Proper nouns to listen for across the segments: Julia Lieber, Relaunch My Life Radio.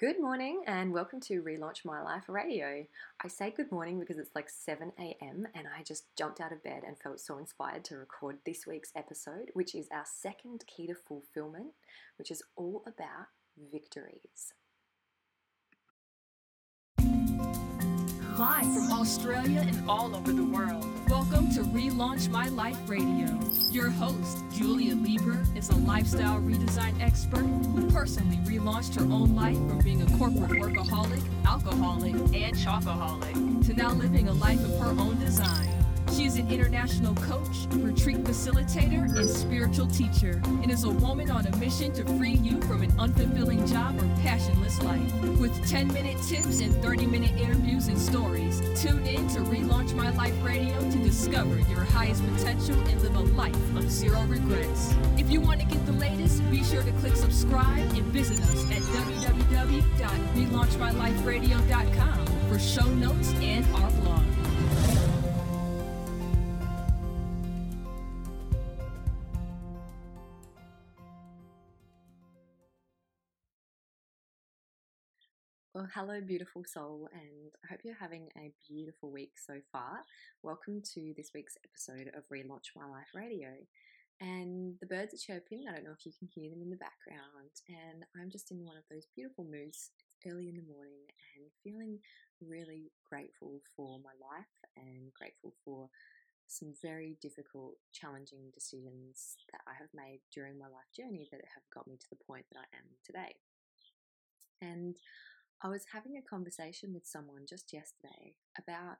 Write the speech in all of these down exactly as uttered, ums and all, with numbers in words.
Good morning and welcome to Relaunch My Life Radio. I say good morning because it's like seven a.m. and I just jumped out of bed and felt so inspired to record this week's episode, which is our second key to fulfillment, which is all about victories. Live from Australia and all over the world, welcome to Relaunch My Life Radio. Your host, Julia Lieber, is a lifestyle redesign expert who personally relaunched her own life from being a corporate workaholic, alcoholic, and chocoholic to now living a life of her own design. She is an international coach, retreat facilitator, and spiritual teacher, and is a woman on a mission to free you from an unfulfilling job or passionless life. With ten-minute tips and thirty-minute interviews and stories, tune in to Relaunch My Life Radio to discover your highest potential and live a life of zero regrets. If you want to get the latest, be sure to click subscribe and visit us at w w w dot relaunch my life radio dot com for show notes and our blog. Well, hello, beautiful soul, and I hope you're having a beautiful week so far. Welcome to this week's episode of Relaunch My Life Radio. And the birds are chirping. I don't know if you can hear them in the background. And I'm just in one of those beautiful moods. It's early in the morning and feeling really grateful for my life and grateful for some very difficult, challenging decisions that I have made during my life journey that have got me to the point that I am today. And I was having a conversation with someone just yesterday about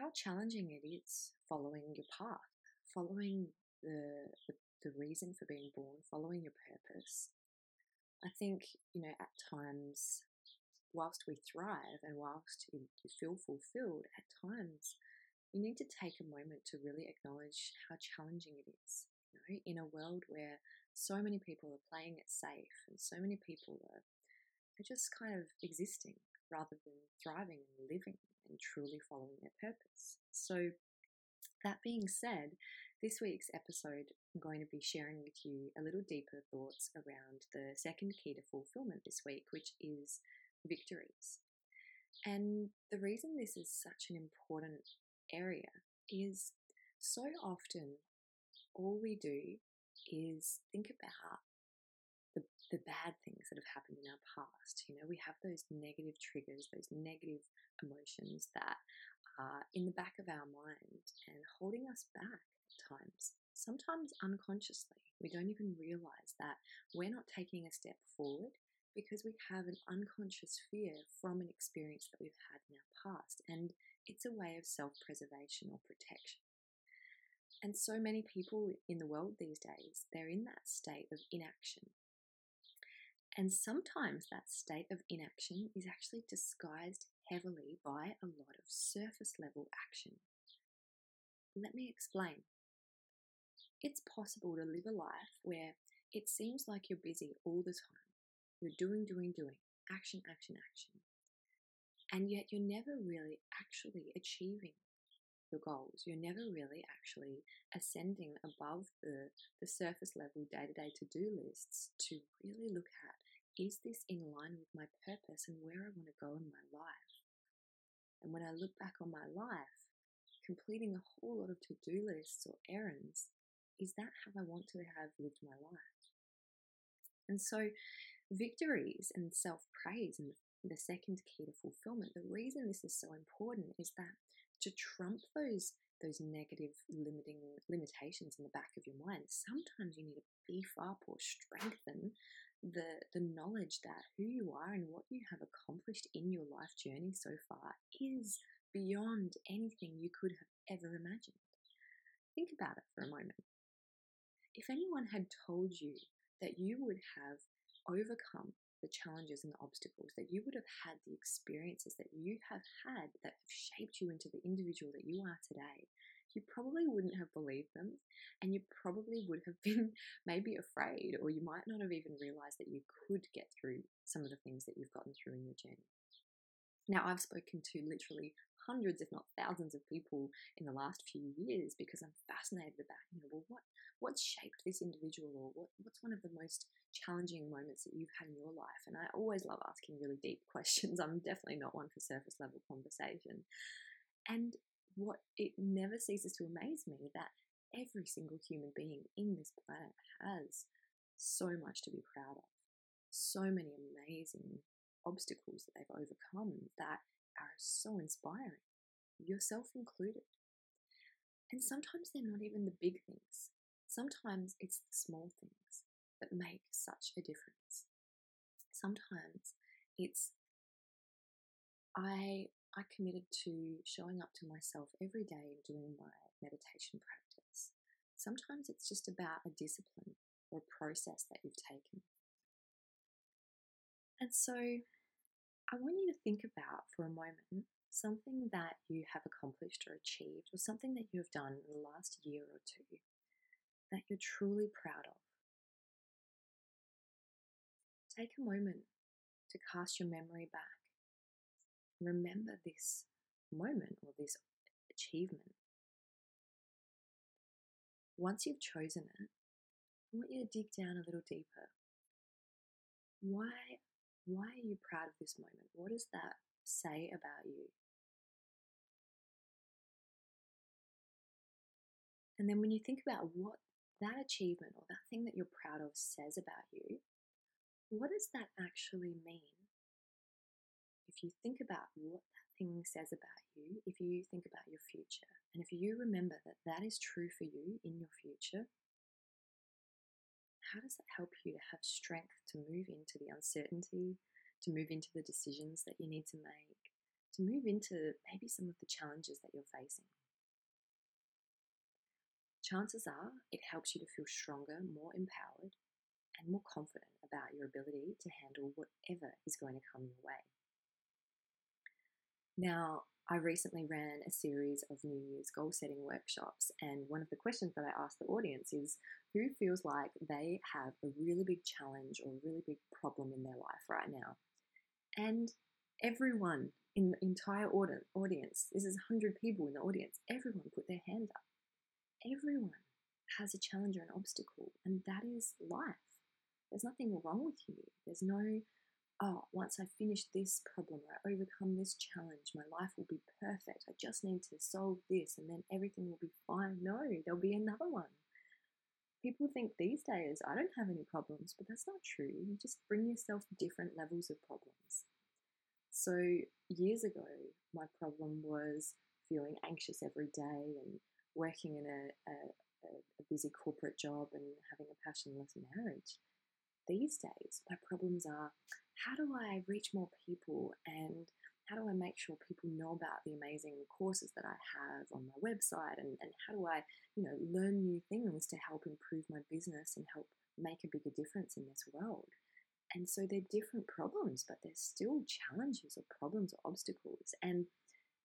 how challenging it is following your path, following the, the the reason for being born, following your purpose. I think, you know, at times, whilst we thrive and whilst you feel fulfilled, at times you need to take a moment to really acknowledge how challenging it is. You know, in a world where so many people are playing it safe and so many people are they're just kind of existing rather than thriving and living and truly following their purpose. So that being said, this week's episode, I'm going to be sharing with you a little deeper thoughts around the second key to fulfillment this week, which is victories. And the reason this is such an important area is so often all we do is think about the bad things that have happened in our past. You know, we have those negative triggers, those negative emotions that are in the back of our mind and holding us back at times, sometimes unconsciously. We don't even realize that we're not taking a step forward because we have an unconscious fear from an experience that we've had in our past, and it's a way of self-preservation or protection. And so many people in the world these days, they're in that state of inaction. And sometimes that state of inaction is actually disguised heavily by a lot of surface level action. Let me explain. It's possible to live a life where it seems like you're busy all the time. You're doing, doing, doing, action, action, action. And yet you're never really actually achieving your goals. You're never really actually ascending above the, the surface level day-to-day to-do lists to really look at, is this in line with my purpose and where I want to go in my life? And when I look back on my life, completing a whole lot of to-do lists or errands, is that how I want to have lived my life? And so victories and self-praise and the second key to fulfillment, the reason this is so important is that to trump those those negative limiting limitations in the back of your mind, sometimes you need to beef up or strengthen the the knowledge that who you are and what you have accomplished in your life journey so far is beyond anything you could have ever imagined. Think about it for a moment. If anyone had told you that you would have overcome the challenges and the obstacles, that you would have had the experiences that you have had that have shaped you into the individual that you are today, you probably wouldn't have believed them, and you probably would have been maybe afraid, or you might not have even realized that you could get through some of the things that you've gotten through in your journey. Now, I've spoken to literally hundreds, if not thousands, of people in the last few years because I'm fascinated about, you know, well, what what's shaped this individual, or what, what's one of the most challenging moments that you've had in your life? And I always love asking really deep questions. I'm definitely not one for surface level conversation. And what it never ceases to amaze me that every single human being in this planet has so much to be proud of, so many amazing obstacles that they've overcome that are so inspiring, yourself included. And sometimes they're not even the big things. Sometimes it's the small things that make such a difference. Sometimes it's, I I committed to showing up to myself every day and doing my meditation practice. Sometimes it's just about a discipline or a process that you've taken. And so I want you to think about for a moment something that you have accomplished or achieved, or something that you have done in the last year or two that you're truly proud of. Take a moment to cast your memory back. Remember this moment or this achievement. Once you've chosen it, I want you to dig down a little deeper. Why, why are you proud of this moment? What does that say about you? And then when you think about what that achievement or that thing that you're proud of says about you, what does that actually mean? If you think about what that thing says about you, if you think about your future, and if you remember that that is true for you in your future, how does that help you to have strength to move into the uncertainty, to move into the decisions that you need to make, to move into maybe some of the challenges that you're facing? Chances are it helps you to feel stronger, more empowered, and more confident about your ability to handle whatever is going to come your way. Now, I recently ran a series of New Year's goal setting workshops, and one of the questions that I asked the audience is, who feels like they have a really big challenge or a really big problem in their life right now? And everyone in the entire audience, this is one hundred people in the audience, everyone put their hand up. Everyone has a challenge or an obstacle, and that is life. There's nothing wrong with you. There's no... oh, once I finish this problem, I overcome this challenge, my life will be perfect. I just need to solve this and then everything will be fine. No, there'll be another one. People think these days, I don't have any problems, but that's not true. You just bring yourself different levels of problems. So years ago, my problem was feeling anxious every day and working in a, a, a busy corporate job and having a passionless marriage. These days, my problems are, how do I reach more people, and how do I make sure people know about the amazing courses that I have on my website, and, and how do I, you know, learn new things to help improve my business and help make a bigger difference in this world? And so they're different problems, but they're still challenges or problems or obstacles. And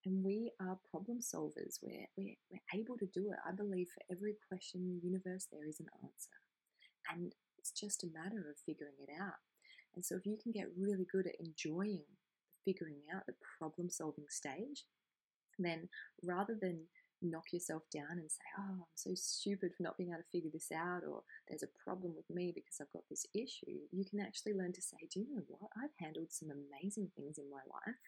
and we are problem solvers. We're, we're, we're able to do it. I believe for every question in the universe, there is an answer. And it's just a matter of figuring it out. And so if you can get really good at enjoying figuring out the problem-solving stage, then rather than knock yourself down and say, oh, I'm so stupid for not being able to figure this out, or there's a problem with me because I've got this issue, you can actually learn to say, do you know what? I've handled some amazing things in my life.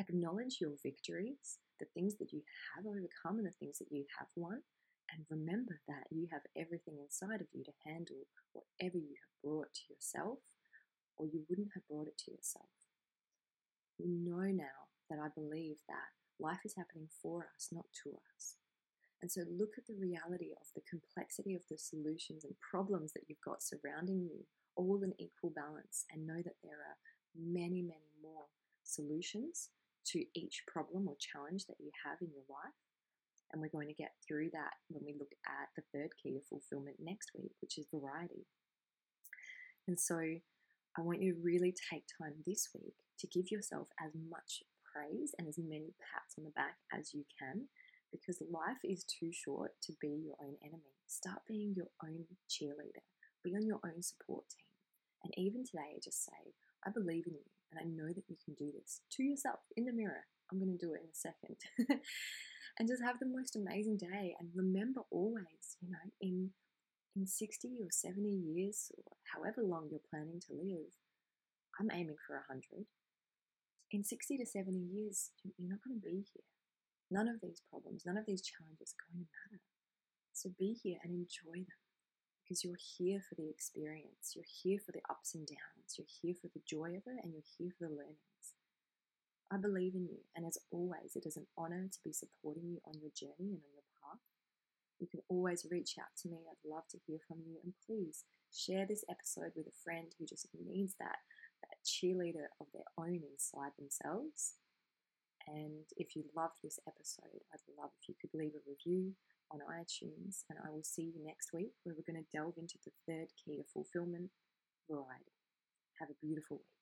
Acknowledge your victories, the things that you have overcome and the things that you have won, and remember that you have everything inside of you to handle whatever you have brought to yourself, or you wouldn't have brought it to yourself. You know now that I believe that life is happening for us, not to us. And so look at the reality of the complexity of the solutions and problems that you've got surrounding you, all in equal balance, and know that there are many, many more solutions to each problem or challenge that you have in your life. And we're going to get through that when we look at the third key of fulfillment next week, which is variety. And so I want you to really take time this week to give yourself as much praise and as many pats on the back as you can, because life is too short to be your own enemy. Start being your own cheerleader. Be on your own support team. And even today, just say, I believe in you, and I know that you can do this, to yourself in the mirror. I'm going to do it in a second. And just have the most amazing day. And remember always, you know, in in sixty or seventy years, or however long you're planning to live, I'm aiming for one hundred. In sixty to seventy years, you're not going to be here. None of these problems, none of these challenges are going to matter. So be here and enjoy them, because you're here for the experience. You're here for the ups and downs. You're here for the joy of it, and you're here for the learnings. I believe in you, and as always, it is an honor to be supporting you on your journey and on your path. You can always reach out to me. I'd love to hear from you, and please share this episode with a friend who just needs that, that cheerleader of their own inside themselves. And if you loved this episode, I'd love if you could leave a review on iTunes, and I will see you next week, where we're going to delve into the third key to fulfillment, variety. Have a beautiful week.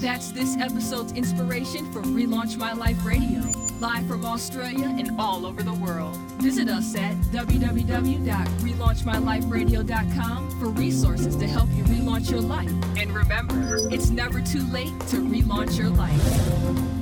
That's this episode's inspiration for Relaunch My Life Radio, live from Australia and all over the world. Visit us at w w w dot relaunch my life radio dot com for resources to help you relaunch your life. And remember, it's never too late to relaunch your life.